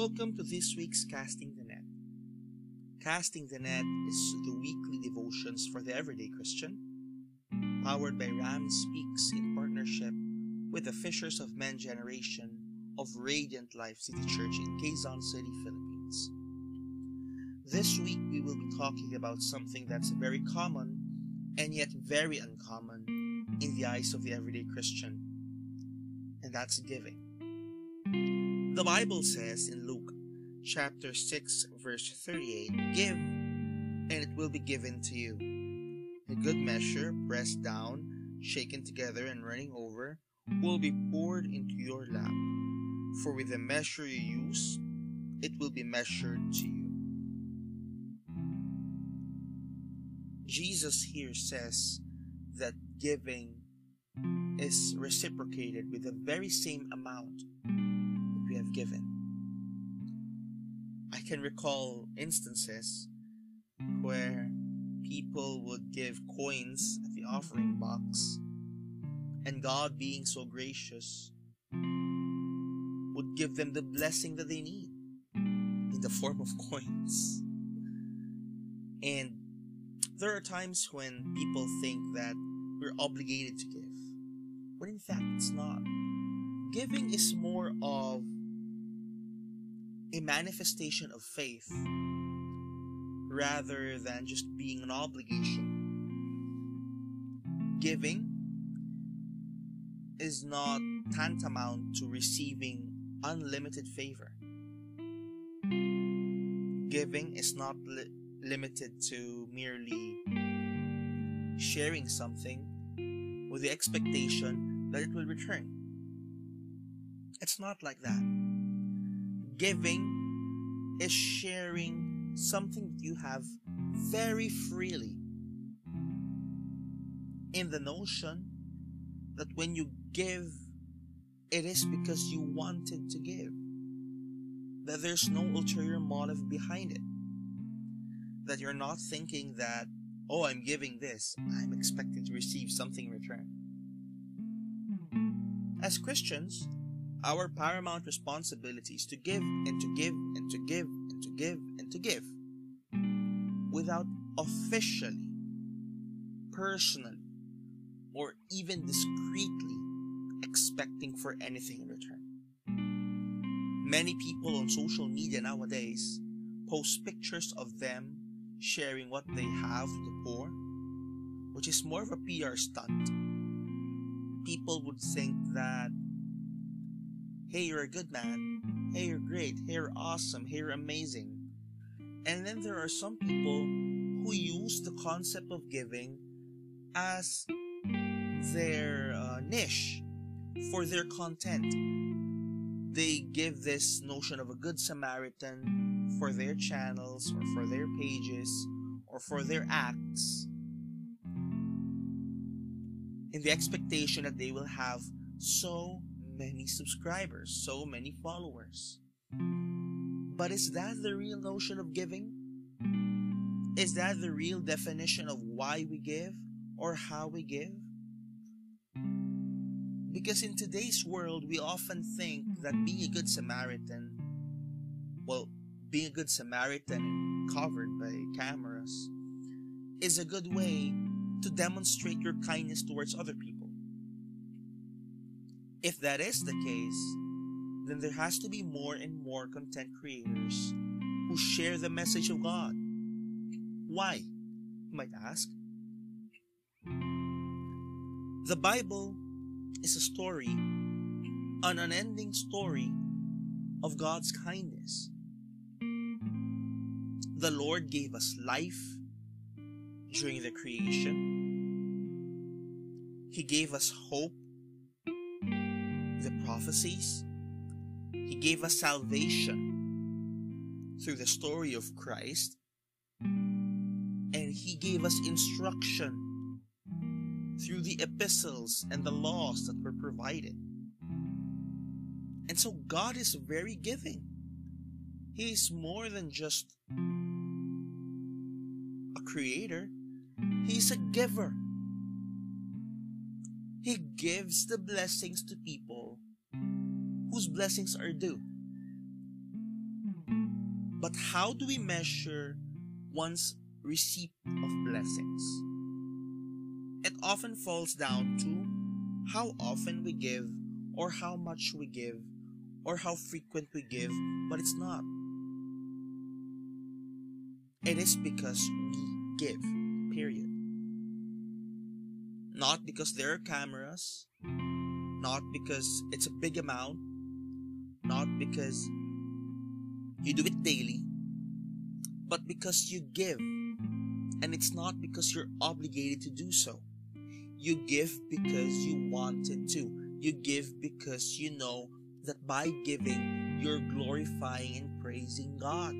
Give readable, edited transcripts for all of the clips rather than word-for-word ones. Welcome to this week's Casting the Net. Casting the Net is the weekly devotions for the everyday Christian, powered by Ram Speaks in partnership with the Fishers of Men generation of Radiant Life City Church in Quezon City, Philippines. This week we will be talking about something that's very common and yet very uncommon in the eyes of the everyday Christian, and that's giving. The Bible says in Luke chapter 6 verse 38, "Give, and it will be given to you. A good measure, pressed down, shaken together, and running over, will be poured into your lap. For with the measure you use, it will be measured to you." Jesus here says that giving is reciprocated with the very same amount that we have given. I can recall instances where people would give coins at the offering box, and God, being so gracious, would give them the blessing that they need in the form of coins. And there are times when people think that we're obligated to give, when in fact it's not. Giving is more of a manifestation of faith rather than just being an obligation. Giving is not tantamount to receiving unlimited favor. Giving is not limited to merely sharing something with the expectation that it will return. It's not like that. Giving is sharing something that you have very freely, in the notion that when you give, it is because you wanted to give, that there's no ulterior motive behind it, that you're not thinking that, oh, I'm giving this, I'm expecting to receive something in return. As Christians, our paramount responsibility is to give and to give and to give and to give and to give, without officially, personally, or even discreetly expecting for anything in return. Many people on social media nowadays post pictures of them sharing what they have to the poor, which is more of a PR stunt. People would think that, hey, you're a good man, hey, you're great, hey, you're awesome, hey, you're amazing. And then there are some people who use the concept of giving as their niche for their content. They give this notion of a good Samaritan for their channels or for their pages or for their acts, in the expectation that they will have so many subscribers, so many followers. But is that the real notion of giving? Is that the real definition of why we give or how we give? Because in today's world, we often think that being a good Samaritan covered by cameras is a good way to demonstrate your kindness towards other people. If that is the case, then there has to be more and more content creators who share the message of God. Why, you might ask? The Bible is a story, an unending story of God's kindness. The Lord gave us life during the creation. He gave us hope, the prophecies. He gave us salvation through the story of Christ. And He gave us instruction through the epistles and the laws that were provided. And so God is very giving. He is more than just a creator. He is a giver. He gives the blessings to people whose blessings are due. But how do we measure one's receipt of blessings? It often falls down to how often we give, or how much we give, or how frequent we give, but it's not. It is because we give, period. Not because there are cameras, not because it's a big amount, not because you do it daily, but because you give. And it's not because you're obligated to do so. You give because you wanted to. You give because you know that by giving, you're glorifying and praising God.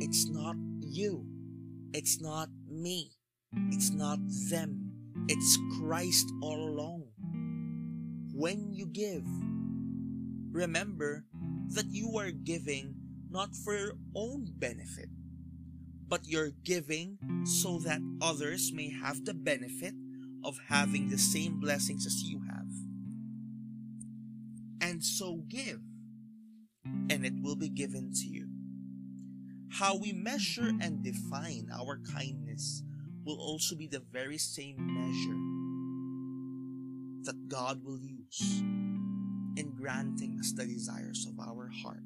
It's not you. It's not me. It's not them. It's Christ all along. When you give, remember that you are giving not for your own benefit, but you're giving so that others may have the benefit of having the same blessings as you have. And so give, and it will be given to you. How we measure and define our kindness will also be the very same measure that God will use in granting us the desires of our heart.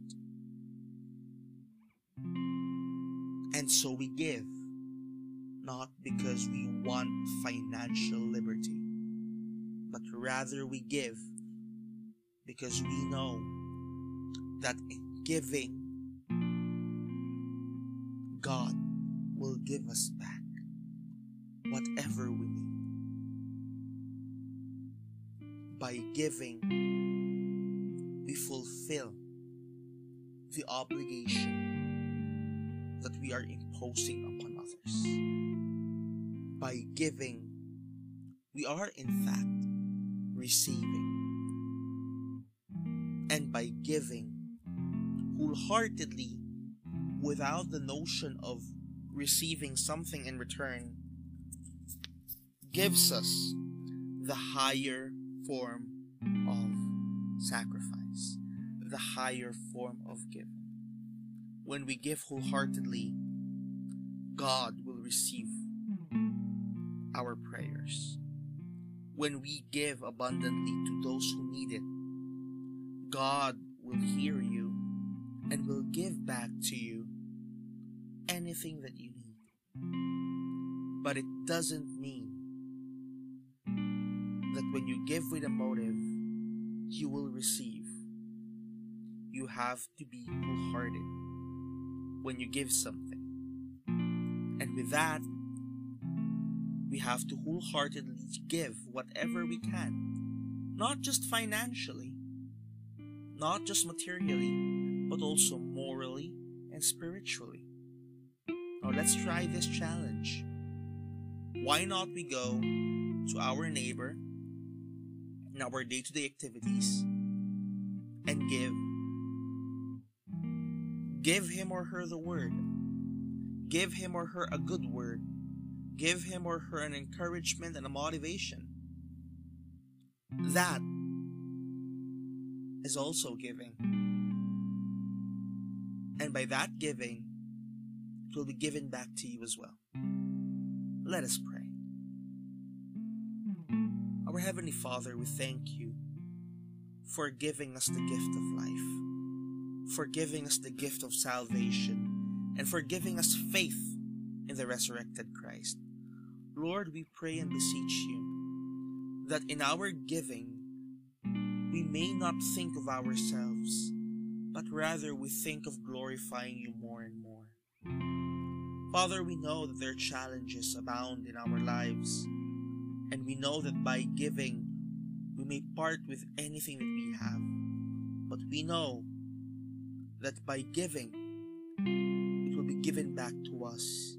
And so we give, not because we want financial liberty, but rather we give because we know that in giving, God will give us back whatever we need. By giving, we fulfill the obligation that we are imposing upon others. By giving, we are in fact receiving. And by giving wholeheartedly, without the notion of receiving something in return, gives us the higher form of sacrifice, the higher form of giving. When we give wholeheartedly, God will receive our prayers. When we give abundantly to those who need it, God will hear you and will give back to you anything that you need. But it doesn't mean that when you give with a motive, you will receive. You have to be wholehearted when you give something. And with that, we have to wholeheartedly give whatever we can, not just financially, not just materially, but also morally and spiritually. Now let's try this challenge. Why not we go to our neighbor in our day-to-day activities and give. Give him or her the word. Give him or her a good word. Give him or her an encouragement and a motivation. That is also giving. And by that giving, it will be given back to you as well. Let us pray. Our Heavenly Father, we thank you for giving us the gift of life, for giving us the gift of salvation, and for giving us faith in the resurrected Christ. Lord, we pray and beseech you that in our giving, we may not think of ourselves, but rather we think of glorifying you more and more. Father, we know that their challenges abound in our lives, and we know that by giving, we may part with anything that we have. But we know that by giving, it will be given back to us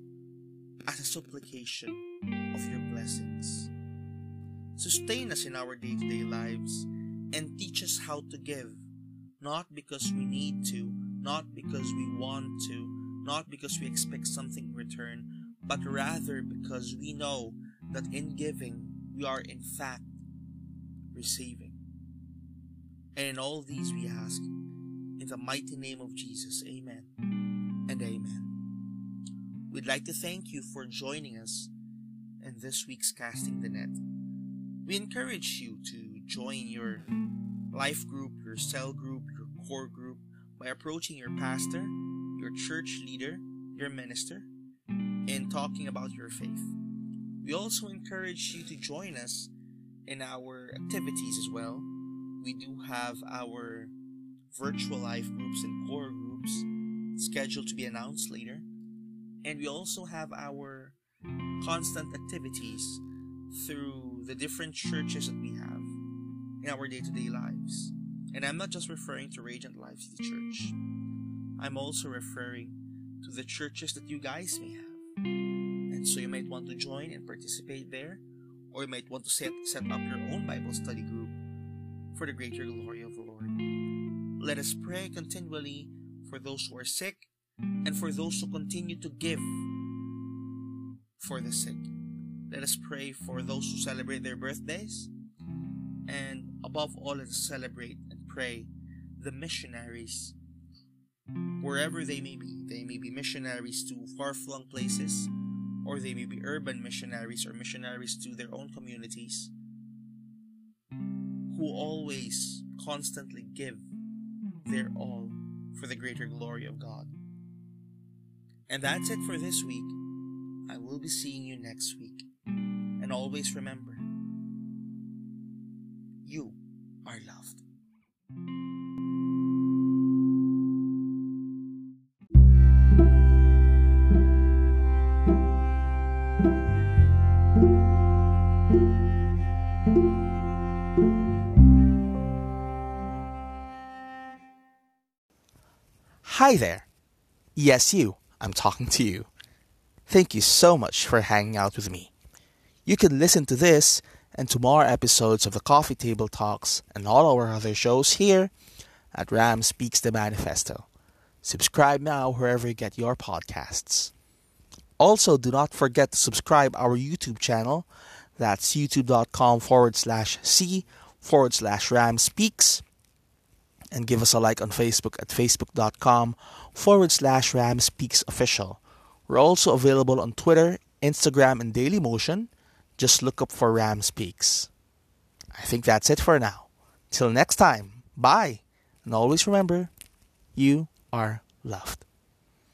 as a supplication of your blessings. Sustain us in our day-to-day lives, and teach us how to give, not because we need to, not because we want to, not because we expect something in return, but rather because we know that in giving, we are in fact receiving. And in all these we ask, in the mighty name of Jesus, amen. and amen. We'd like to thank you for joining us in this week's Casting the Net. We encourage you to join your life group, your cell group, your core group by approaching your pastor, your church leader, your minister, and talking about your faith. We also encourage you to join us in our activities as well. We do have our virtual life groups and core groups scheduled to be announced later. And we also have our constant activities through the different churches that we have in our day-to-day lives. And I'm not just referring to Radiant Life City Church. I'm also referring to the churches that you guys may have. And so you might want to join and participate there, or you might want to set up your own Bible study group for the greater glory of the Lord. Let us pray continually for those who are sick and for those who continue to give for the sick. Let us pray for those who celebrate their birthdays. And above all, let us celebrate and pray the missionaries wherever they may be. They may be missionaries to far-flung places, or they may be urban missionaries or missionaries to their own communities, who always constantly give their all for the greater glory of God. And that's it for this week. I will be seeing you next week. And always remember, you are loved. Hi there. Yes, you. I'm talking to you. Thank you so much for hanging out with me. You can listen to this and to more episodes of the Coffee Table Talks and all our other shows here at Ram Speaks the Manifesto. Subscribe now wherever you get your podcasts. Also, do not forget to subscribe our YouTube channel. That's youtube.com/C/Ram Speaks. And give us a like on Facebook at facebook.com/Ram Speaks Official. We're also available on Twitter, Instagram, and Dailymotion. Just look up for Ram Speaks. I think that's it for now. Till next time, bye. And always remember, you are loved.